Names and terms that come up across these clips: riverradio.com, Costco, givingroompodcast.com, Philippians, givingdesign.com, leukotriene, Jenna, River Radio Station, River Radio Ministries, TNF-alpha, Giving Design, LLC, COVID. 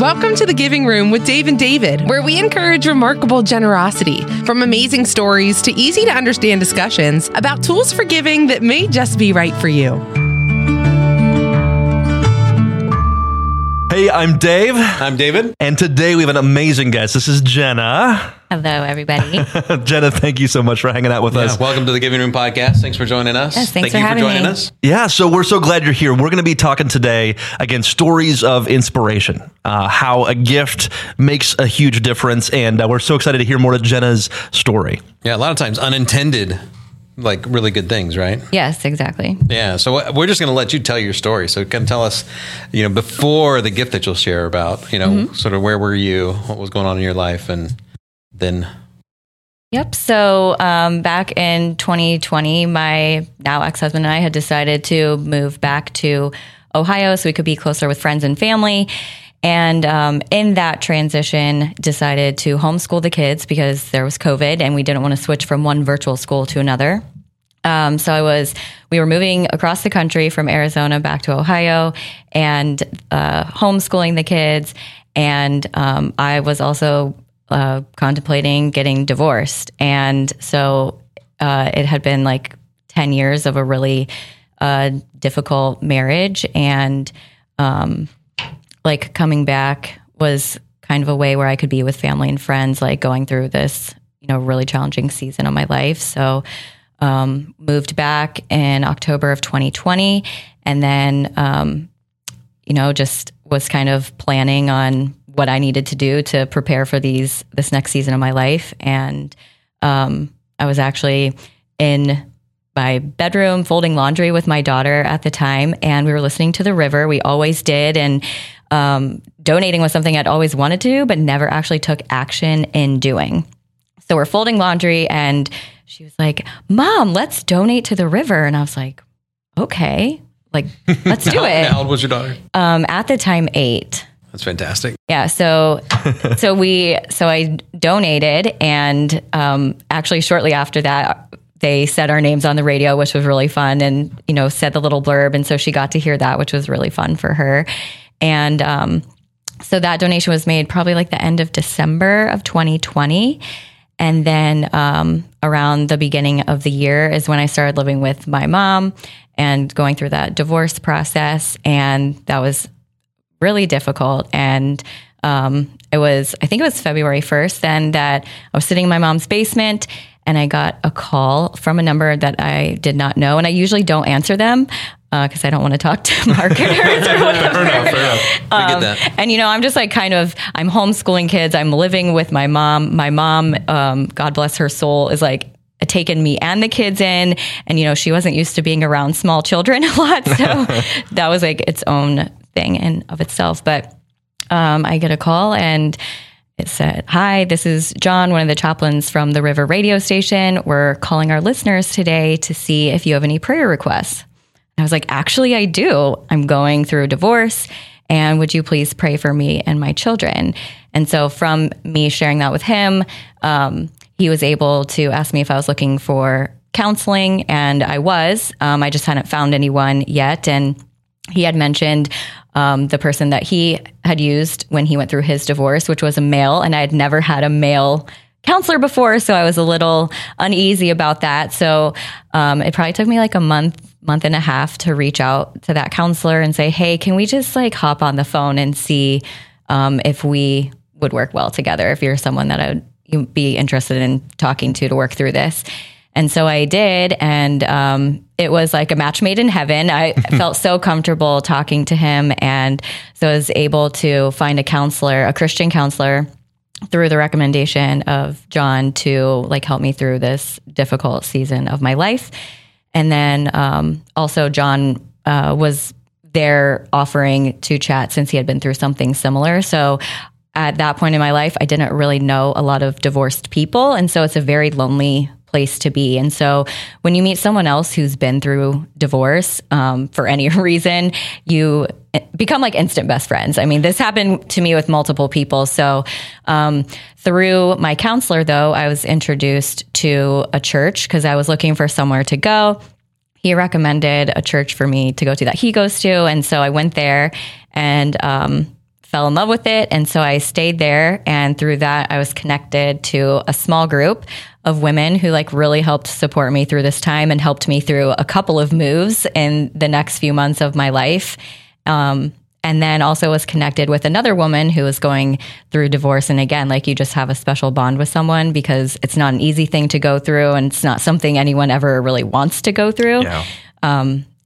Welcome to The Giving Room with Dave and David, where we encourage remarkable generosity, from amazing stories to easy-to-understand discussions about tools for giving that may just be right for you. Hey, I'm Dave. I'm David. And today we have an amazing guest. This is Jenna. Hello, everybody. Jenna, thank you so much for hanging out with us. Welcome to the Giving Room Podcast. Thanks for joining us. Yes, thank you for joining us. Yeah, so we're so glad you're here. We're going to be talking today, again, stories of inspiration, how a gift makes a huge difference. And we're so excited to hear more of Jenna's story. Yeah, a lot of times unintended, like really good things, right? Yes, exactly. Yeah. So we're just going to let you tell your story. So come tell us, before the gift that you'll share about, sort of where were you, what was going on in your life, and then. Yep. So back in 2020, my now ex-husband and I had decided to move back to Ohio so we could be closer with friends and family. And in that transition, decided to homeschool the kids because there was COVID and we didn't want to switch from one virtual school to another. So we were moving across the country from Arizona back to Ohio and homeschooling the kids. And I was also contemplating getting divorced. And so it had been like 10 years of a really difficult marriage. And coming back was kind of a way where I could be with family and friends, like going through this, really challenging season of my life. So, moved back in October of 2020. And then, just was kind of planning on what I needed to do to prepare for this next season of my life. And, I was actually in my bedroom folding laundry with my daughter at the time. And we were listening to the river. We always did. And, donating was something I'd always wanted to do, but never actually took action in doing. So we're folding laundry and she was like, Mom, let's donate to the river. And I was like, okay, like, let's do it. How old was your daughter? At the time, 8. That's fantastic. Yeah. So I donated and, actually shortly after that, they said our names on the radio, which was really fun and, said the little blurb. And so she got to hear that, which was really fun for her. And so that donation was made probably like the end of December of 2020. And then around the beginning of the year is when I started living with my mom and going through that divorce process. And that was really difficult. And I think it was February 1st then that I was sitting in my mom's basement and I got a call from a number that I did not know. And I usually don't answer them because I don't want to talk to marketers or whatever. Fair enough. I get that. And, I'm just like I'm homeschooling kids. I'm living with my mom. My mom, God bless her soul, is like taken me and the kids in. And, she wasn't used to being around small children a lot. So that was like its own thing in of itself. But I get a call and it said, "Hi, this is John, one of the chaplains from the River Radio Station. We're calling our listeners today to see if you have any prayer requests." I was like, "Actually, I do. I'm going through a divorce, and would you please pray for me and my children?" And so from me sharing that with him, he was able to ask me if I was looking for counseling, and I was. I just hadn't found anyone yet, and he had mentioned the person that he had used when he went through his divorce, which was a male, and I had never had a male counselor before, so I was a little uneasy about that. So it probably took me like a month and a half to reach out to that counselor and say, "Hey, can we just like hop on the phone and see if we would work well together, if you're someone that you'd be interested in talking to work through this?" And so I did, and it was like a match made in heaven. I felt so comfortable talking to him, and so I was able to find a counselor, a Christian counselor, through the recommendation of John to like help me through this difficult season of my life. And then also John was there offering to chat since he had been through something similar. So at that point in my life, I didn't really know a lot of divorced people, and so it's a very lonely place to be. And so when you meet someone else who's been through divorce for any reason, you become like instant best friends. I mean, this happened to me with multiple people. So through my counselor, though, I was introduced to a church because I was looking for somewhere to go. He recommended a church for me to go to that he goes to. And so I went there and fell in love with it. And so I stayed there. And through that, I was connected to a small group of women who like really helped support me through this time and helped me through a couple of moves in the next few months of my life. And then also was connected with another woman who was going through divorce. And again, like you just have a special bond with someone because it's not an easy thing to go through and it's not something anyone ever really wants to go through. Yeah.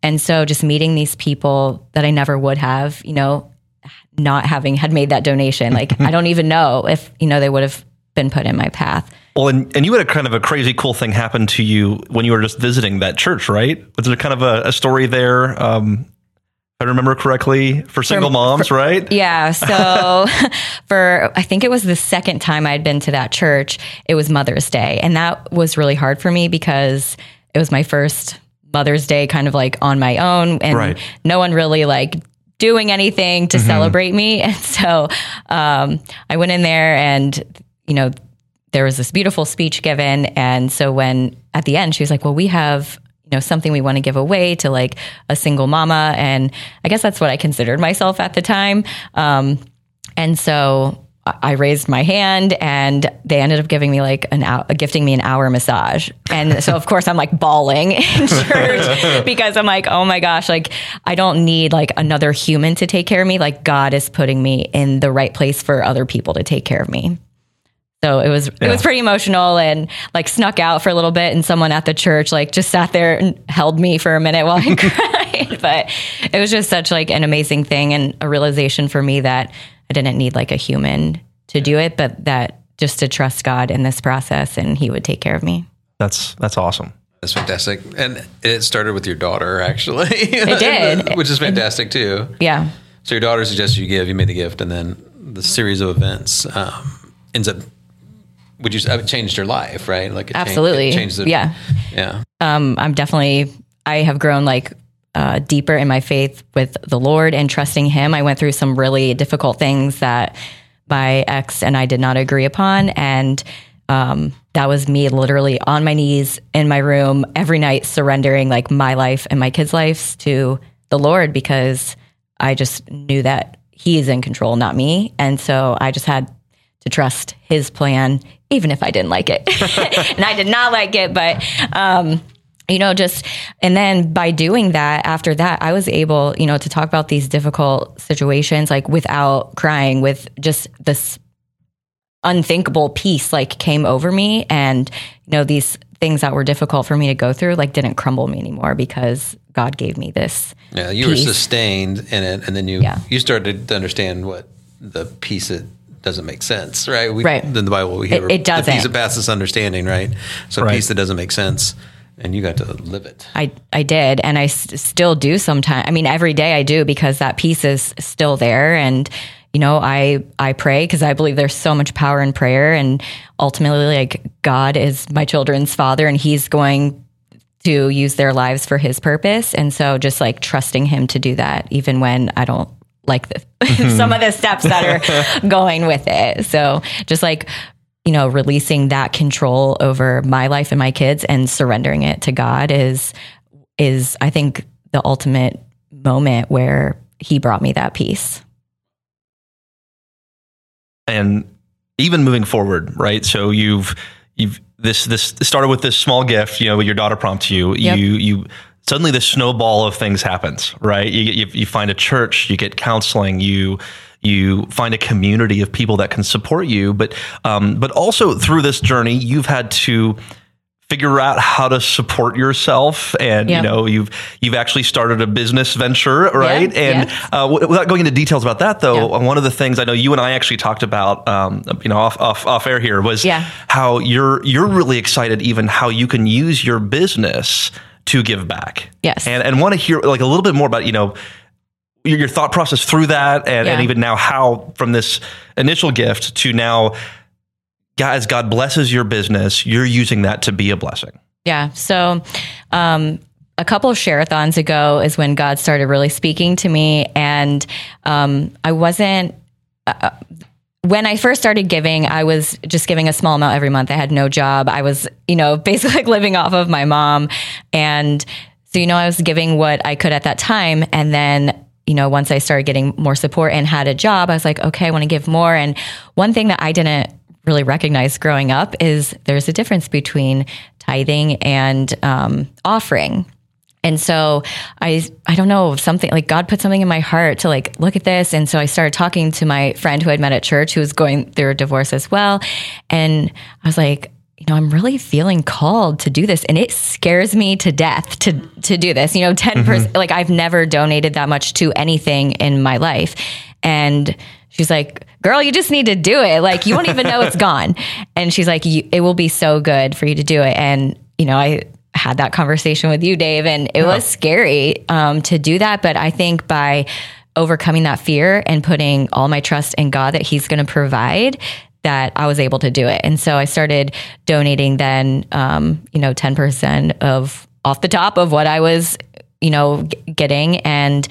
And so just meeting these people that I never would have, you know, not having had made that donation. Like, I don't even know if, you know, they would have been put in my path. Well, and you had a kind of a crazy cool thing happen to you when you were just visiting that church, right? Was there kind of a story there? I remember correctly, for single moms, right? Yeah. So I think it was the second time I'd been to that church, it was Mother's Day. And that was really hard for me because it was my first Mother's Day kind of like on my own and right. No one really like doing anything to mm-hmm. celebrate me. And so I went in there and, you know, there was this beautiful speech given. And so when at the end, she was like, well, we have know, something we want to give away to like a single mama. And I guess that's what I considered myself at the time. And so I raised my hand and they ended up giving me like an hour, gifting me an hour massage. And so of course I'm like bawling in church because I'm like, oh my gosh, like I don't need like another human to take care of me. Like God is putting me in the right place for other people to take care of me. So it was pretty emotional and like snuck out for a little bit. And someone at the church, like just sat there and held me for a minute while I cried. But it was just such like an amazing thing and a realization for me that I didn't need like a human to do it, but that just to trust God in this process and he would take care of me. That's awesome. That's fantastic. And it started with your daughter actually. It did. Which is fantastic too. Yeah. So your daughter suggested you made the gift and then the series of events ends up, would you say it changed your life, right? Like absolutely. Yeah. I'm definitely, I have grown like deeper in my faith with the Lord and trusting him. I went through some really difficult things that my ex and I did not agree upon. And that was me literally on my knees in my room every night, surrendering like my life and my kids' lives to the Lord, because I just knew that he is in control, not me. And so I just had to trust his plan, even if I didn't like it. And I did not like it, but, you know, just, and then by doing that, after that, I was able, you know, to talk about these difficult situations, like without crying, with just this unthinkable peace, like came over me. And, you know, these things that were difficult for me to go through, like didn't crumble me anymore because God gave me this. Yeah. You peace. Were sustained in it. And then you started to understand what the peace it doesn't make sense, right? In the Bible, we hear it doesn't. The peace that passes understanding, right? So peace that doesn't make sense, and you got to live it. I did, and I still do sometimes. I mean, every day I do, because that peace is still there. And you know, I pray because I believe there's so much power in prayer, and ultimately, like God is my children's father, and He's going to use their lives for His purpose. And so, just like trusting Him to do that, even when I don't like some of the steps that are going with it. So just like, you know, releasing that control over my life and my kids and surrendering it to God is I think the ultimate moment where he brought me that peace. And even moving forward, right? So you've this started with this small gift, you know, your daughter prompts you, yep. you suddenly this snowball of things happens, right? You find a church, you get counseling, you find a community of people that can support you. But also through this journey, you've had to figure out how to support yourself. And, you know, you've actually started a business venture, right? Yeah, and without going into details about that, though, one of the things I know you and I actually talked about, you know, off air here was how you're really excited, even how you can use your business to give back. Yes. And want to hear like a little bit more about, you know, your thought process through that and even now how from this initial gift to now, as God blesses your business, you're using that to be a blessing. Yeah. So a couple of share-a-thons ago is when God started really speaking to me. And I wasn't... when I first started giving, I was just giving a small amount every month. I had no job. I was, you know, basically like living off of my mom. And so, you know, I was giving what I could at that time. And then you know, once I started getting more support and had a job, I was like, okay, I want to give more. And one thing that I didn't really recognize growing up is there's a difference between tithing and offering. And so I don't know, something like God put something in my heart to like, look at this. And so I started talking to my friend who I'd met at church, who was going through a divorce as well. And I was like, you know, I'm really feeling called to do this. And it scares me to death to do this, you know, 10%, mm-hmm. like I've never donated that much to anything in my life. And she's like, girl, you just need to do it. Like, you won't even know it's gone. And she's like, it will be so good for you to do it. And, you know, I had that conversation with you, Dave, and it was scary to do that. But I think by overcoming that fear and putting all my trust in God that he's going to provide, that I was able to do it. And so I started donating then, 10% of off the top of what I was, you know, getting. And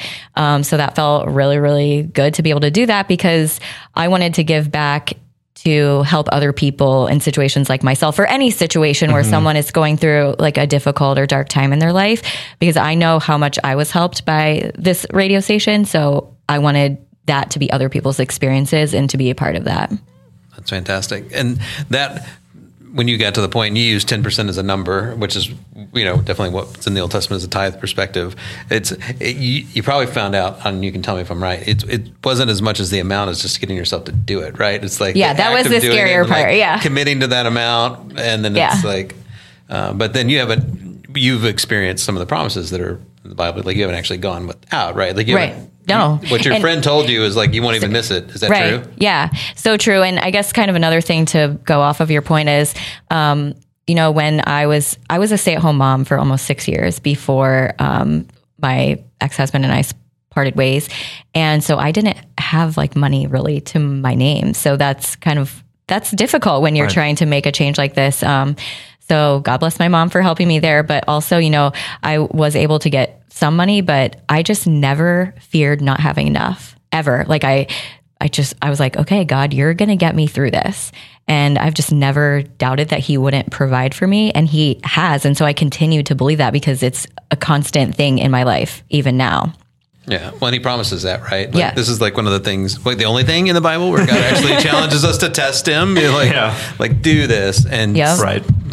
so that felt really, really good to be able to do that, because I wanted to give back to help other people in situations like myself, or any situation where mm-hmm. someone is going through like a difficult or dark time in their life, because I know how much I was helped by this radio station. So I wanted that to be other people's experiences and to be a part of that. That's fantastic. And that, when you got to the point, you use 10% as a number, which is, you know, definitely what's in the Old Testament as a tithe perspective. You probably found out, and you can tell me if I'm right, it wasn't as much as the amount as just getting yourself to do it, right? It's like, yeah, that was the scarier part, like, yeah. Committing to that amount, and then it's like, but then you've experienced some of the promises that are in the Bible, like you haven't actually gone without, right? Like you haven't. No. What your friend told you is like, you won't even miss it. Is that true? Yeah. So true. And I guess kind of another thing to go off of your point is, when I was a stay-at-home mom for almost 6 years before my ex-husband and I parted ways. And so I didn't have like money really to my name. So that's difficult when you're trying to make a change like this. So God bless my mom for helping me there. But also, I was able to get some money, but I just never feared not having enough ever. Like I was like, okay, God, you're going to get me through this. And I've just never doubted that he wouldn't provide for me. And he has. And so I continue to believe that, because it's a constant thing in my life, even now. Yeah. Well, and he promises that, right? Like, yeah. This is like one of the things, like the only thing in the Bible where God actually challenges us to test him. You're like, like do this and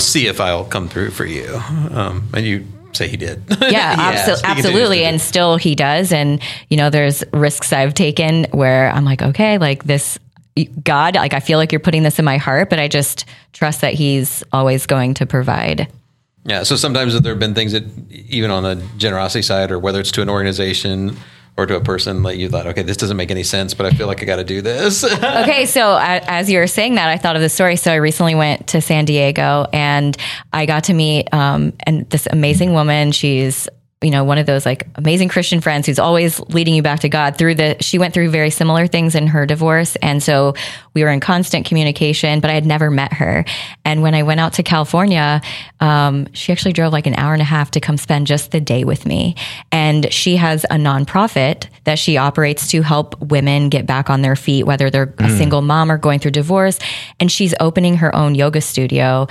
see if I'll come through for you. And you say he did. Yeah, absolutely. And still he does. And, there's risks I've taken where I'm like, okay, like this God, like, I feel like you're putting this in my heart, but I just trust that he's always going to provide. Yeah. So sometimes there have been things that even on the generosity side, or whether it's to an organization or to a person, like you thought, okay, this doesn't make any sense, but I feel like I got to do this. Okay. So as you were saying that, I thought of the story. So I recently went to San Diego and I got to meet and this amazing woman. She's, one of those like amazing Christian friends who's always leading you back to God she went through very similar things in her divorce. And so we were in constant communication, but I had never met her. And when I went out to California, she actually drove like an hour and a half to come spend just the day with me. And she has a nonprofit that she operates to help women get back on their feet, whether they're a single mom or going through divorce. And she's opening her own yoga studio,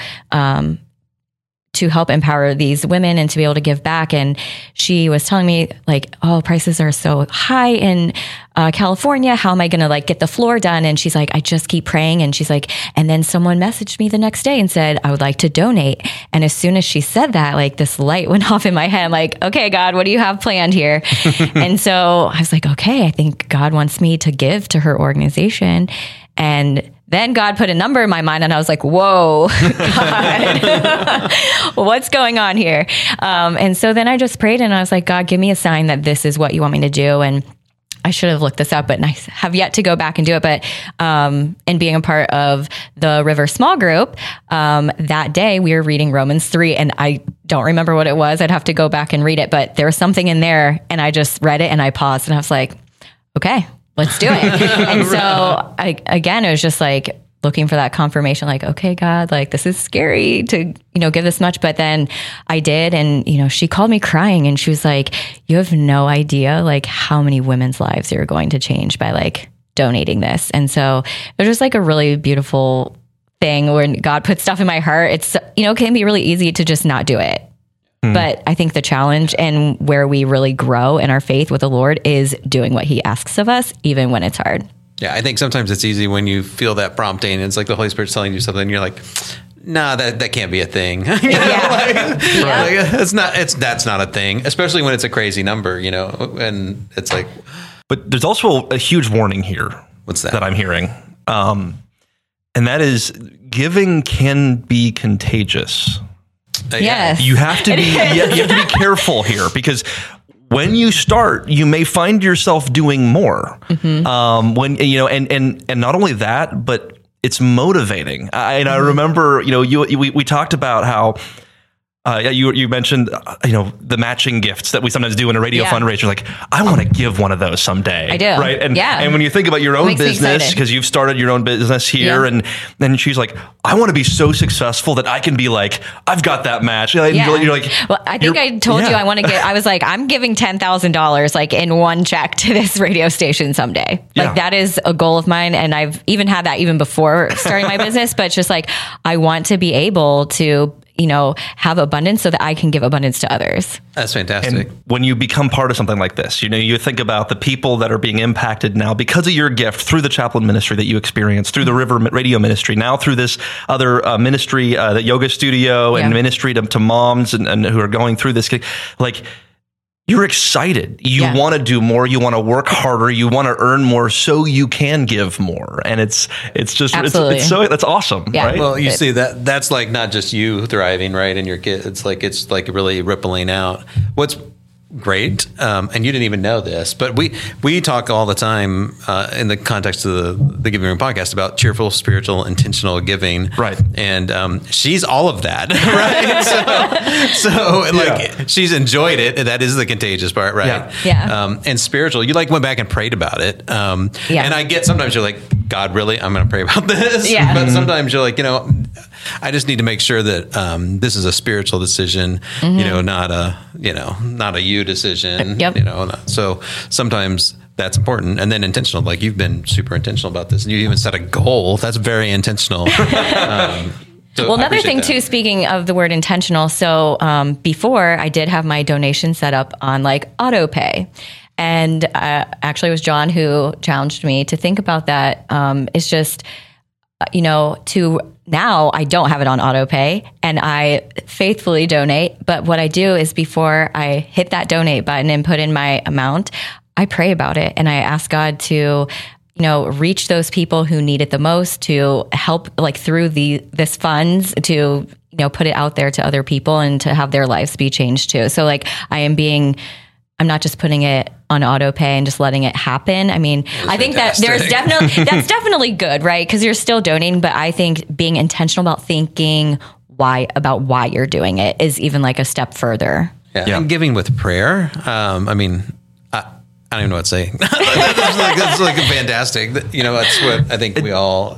to help empower these women and to be able to give back. And she was telling me like, oh, prices are so high in California. How am I going to like get the floor done? And she's like, I just keep praying. And she's like, and then someone messaged me the next day and said, I would like to donate. And as soon as she said that, like this light went off in my head. I'm like, okay, God, what do you have planned here? And so I was like, okay, I think God wants me to give to her organization. And then God put a number in my mind and I was like, whoa, God, what's going on here? And so then I just prayed and I was like, God, give me a sign that this is what you want me to do. And I should have looked this up, but I have yet to go back and do it. But in being a part of the River Small Group, that day we were reading Romans 3 and I don't remember what it was. I'd have to go back and read it, but there was something in there and I just read it and I paused and I was like, okay. Let's do it. And so it was just like looking for that confirmation, like, okay, God, like this is scary to, give this much. But then I did. And, she called me crying and she was like, you have no idea like how many women's lives you're going to change by like donating this. And so it was just like a really beautiful thing when God puts stuff in my heart. It's, it can be really easy to just not do it. But I think the challenge and where we really grow in our faith with the Lord is doing what he asks of us, even when it's hard. Yeah, I think sometimes it's easy when you feel that prompting and it's like the Holy Spirit's telling you something and you're like, nah, that can't be a thing. You know, that's not a thing, especially when it's a crazy number, you know, and it's like. But there's also a huge warning here. What's that? That I'm hearing. And that is giving can be contagious. Yes. You have to be careful here because when you start, you may find yourself doing more. Mm-hmm. And not only that, but it's motivating. I remember, you know, we talked about how you mentioned, you know, the matching gifts that we sometimes do in a radio fundraiser. Like, I want to give one of those someday. I do. Right. And when you think about your own business, because you've started your own business here, and then she's like, I want to be so successful that I can be like, I've got that match. And you're like, well, I think I told you I want to get, I was like, I'm giving $10,000 like in one check to this radio station someday. Like that is a goal of mine. And I've even had that even before starting my business, but just like, I want to be able to, you know, have abundance so that I can give abundance to others. That's fantastic. And when you become part of something like this, you know, you think about the people that are being impacted now because of your gift through the chaplain ministry that you experienced, through the River Radio Ministry, now through this other ministry, the yoga studio and ministry to moms and who are going through this. Like, you're excited. You want to do more. You want to work harder. You want to earn more so you can give more. And it's just, it's so, that's awesome. Yeah. Right? Well, you see that's like not just you thriving, right? And your kids, it's like really rippling out. What's great. And you didn't even know this, but we talk all the time in the context of the Giving Room podcast about cheerful, spiritual, intentional giving. Right. And she's all of that. Right. So she's enjoyed it. That is the contagious part. Right. Yeah. And spiritual, you went back and prayed about it. And I get sometimes you're like, God, really? I'm going to pray about this. Yeah. But sometimes you're like, you know, I just need to make sure that this is a spiritual decision, you know, not a you decision, you know. So sometimes that's important. And then intentional, like you've been super intentional about this. And you even set a goal. That's very intentional. So well, another thing too, speaking of the word intentional. So before I did have my donation set up on like auto pay. And actually it was John who challenged me to think about that. It's just, you know, now I don't have it on auto pay and I faithfully donate. But what I do is before I hit that donate button and put in my amount, I pray about it. And I ask God to, you know, reach those people who need it the most, to help like through this funds to, you know, put it out there to other people and to have their lives be changed too. So like I'm not just putting it on auto pay and just letting it happen. I mean, I think that that's definitely good, right? Because you're still donating, but I think being intentional about thinking about why you're doing it is even like a step further. Yeah. And giving with prayer. I mean, I don't even know what to say. that's fantastic. You know, that's what I think we all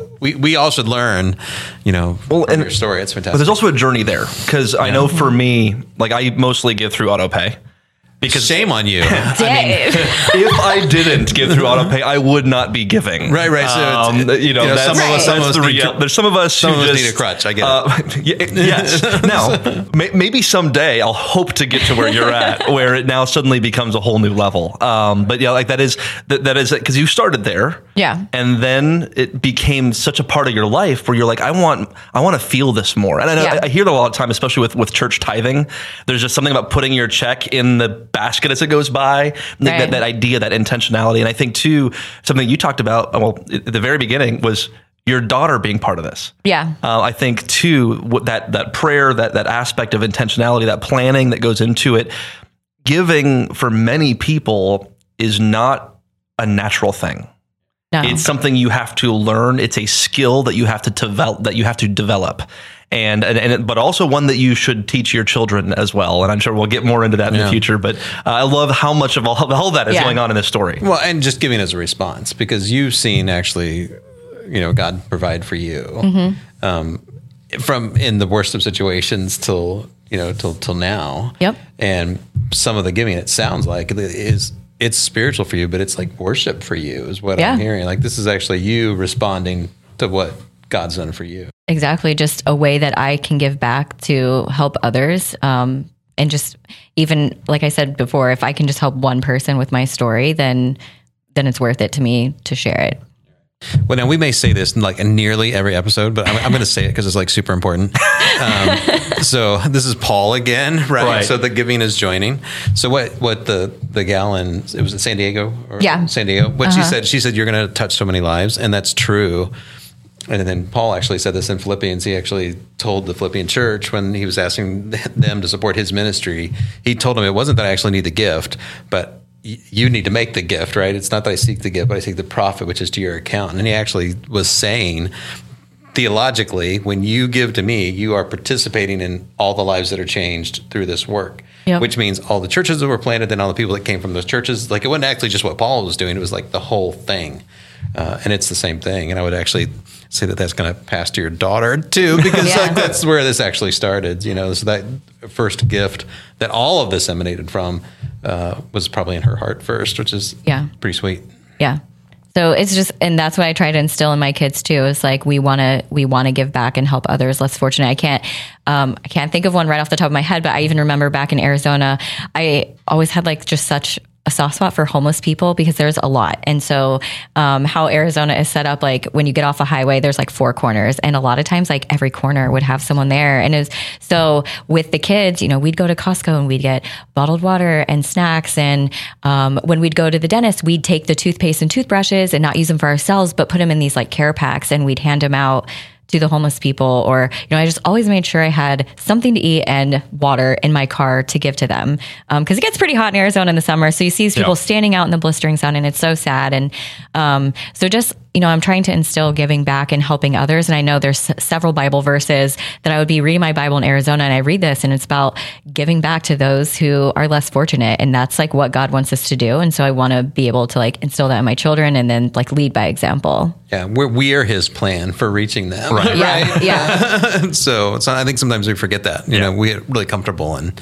should learn, you know, from your story. It's fantastic. But there's also a journey there. Cause I know for me, like I mostly give through auto pay. Because shame on you. Dave. I mean, if I didn't give through auto pay, I would not be giving. Right. So there's some of us. Some of us need a crutch. I get it. Yes. Now, maybe someday I'll hope to get to where you're at, where it now suddenly becomes a whole new level. But yeah, like that is because you started there. Yeah. And then it became such a part of your life where you're like, I want to feel this more. And I know I hear that a lot of time, especially with church tithing. There's just something about putting your check in the basket as it goes by, that idea, that intentionality. And I think too, something you talked about, well, at the very beginning was your daughter being part of this. Yeah. I think too, that prayer, that aspect of intentionality, that planning that goes into it, giving for many people is not a natural thing. No. It's something you have to learn. It's a skill that you have to develop, but also one that you should teach your children as well. And I'm sure we'll get more into that in the future, but I love how much of all that is going on in this story. Well, and just giving as a response, because you've seen actually, you know, God provide for you, from in the worst of situations till now. Yep. And some of the giving, it sounds like it's spiritual for you, but it's like worship for you is what I'm hearing. Like this is actually you responding to what God's done for you. Exactly. Just a way that I can give back to help others. and just even, like I said before, if I can just help one person with my story, then it's worth it to me to share it. Well, now we may say this in like nearly every episode, but I'm going to say it because it's like super important. So this is Paul again, right? So the giving is joining. So what the gal in, it was in San Diego? Or yeah. San Diego. What she said, you're going to touch so many lives. And that's true. And then Paul actually said this in Philippians. He actually told the Philippian church when he was asking them to support his ministry, he told them it wasn't that I actually need the gift, but you need to make the gift, right? It's not that I seek the gift, but I seek the profit, which is to your account. And he actually was saying, theologically, when you give to me, you are participating in all the lives that are changed through this work, yep. Which means all the churches that were planted and all the people that came from those churches. Like, it wasn't actually just what Paul was doing. It was like the whole thing. And it's the same thing. And I would actually say that that's going to pass to your daughter too, because yeah. Like, that's where this actually started, you know, so that first gift that all of this emanated from was probably in her heart first, which is pretty sweet. Yeah. So it's just, and that's what I try to instill in my kids too. Is like, we want to give back and help others less fortunate. I can't think of one right off the top of my head, but I even remember back in Arizona, I always had like just such a soft spot for homeless people because there's a lot. And so, how Arizona is set up, like when you get off a highway, there's like four corners, and a lot of times like every corner would have someone there. And it's so with the kids, you know, we'd go to Costco and we'd get bottled water and snacks. And, when we'd go to the dentist, we'd take the toothpaste and toothbrushes and not use them for ourselves, but put them in these like care packs, and we'd hand them out to the homeless people. Or, you know, I just always made sure I had something to eat and water in my car to give to them. 'Cause it gets pretty hot in Arizona in the summer. So you see these people standing out in the blistering sun, and it's so sad. And, so just, you know, I'm trying to instill giving back and helping others. And I know there's several Bible verses that I would be reading my Bible in Arizona, and I read this, and it's about giving back to those who are less fortunate. And that's like what God wants us to do. And so I want to be able to like instill that in my children and then like lead by example. Yeah. We are his plan for reaching them. Right. Yeah. Yeah. So I think sometimes we forget that, you know, we get really comfortable and,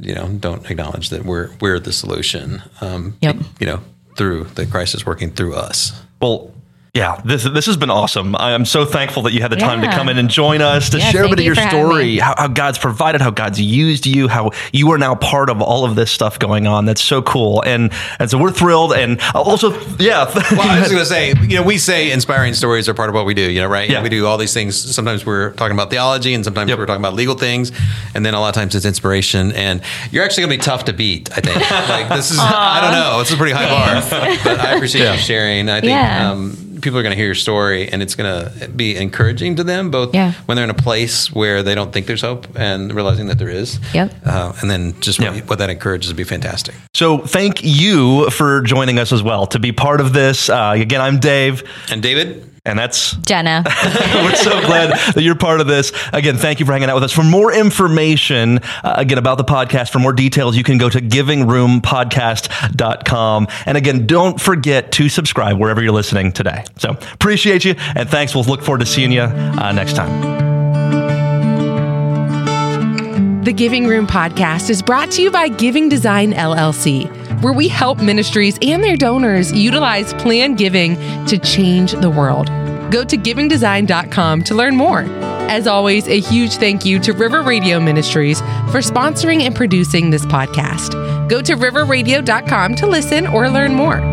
you know, don't acknowledge that we're the solution, you know, through the crisis working through us. Well, yeah, this has been awesome. I'm so thankful that you had the time to come in and join us, to share a bit of your story, how God's provided, how God's used you, how you are now part of all of this stuff going on. That's so cool. And so we're thrilled. And also, well, I was going to say, you know, we say inspiring stories are part of what we do, you know, right? Yeah. We do all these things. Sometimes we're talking about theology, and sometimes we're talking about legal things. And then a lot of times it's inspiration. And you're actually going to be tough to beat, I think. Like, this is, I don't know, it's a pretty high bar. But I appreciate you sharing. I think, people are going to hear your story, and it's going to be encouraging to them, both when they're in a place where they don't think there's hope and realizing that there is. Yep. And then just what that encourages would be fantastic. So thank you for joining us as well, to be part of this. Again, I'm Dave. And David. And that's Jenna. We're so glad that you're part of this. Again, thank you for hanging out with us. For more information, again, about the podcast, for more details, you can go to givingroompodcast.com. And again, don't forget to subscribe wherever you're listening today. So appreciate you. And thanks. We'll look forward to seeing you next time. The Giving Room Podcast is brought to you by Giving Design, LLC, where we help ministries and their donors utilize planned giving to change the world. Go to givingdesign.com to learn more. As always, a huge thank you to River Radio Ministries for sponsoring and producing this podcast. Go to riverradio.com to listen or learn more.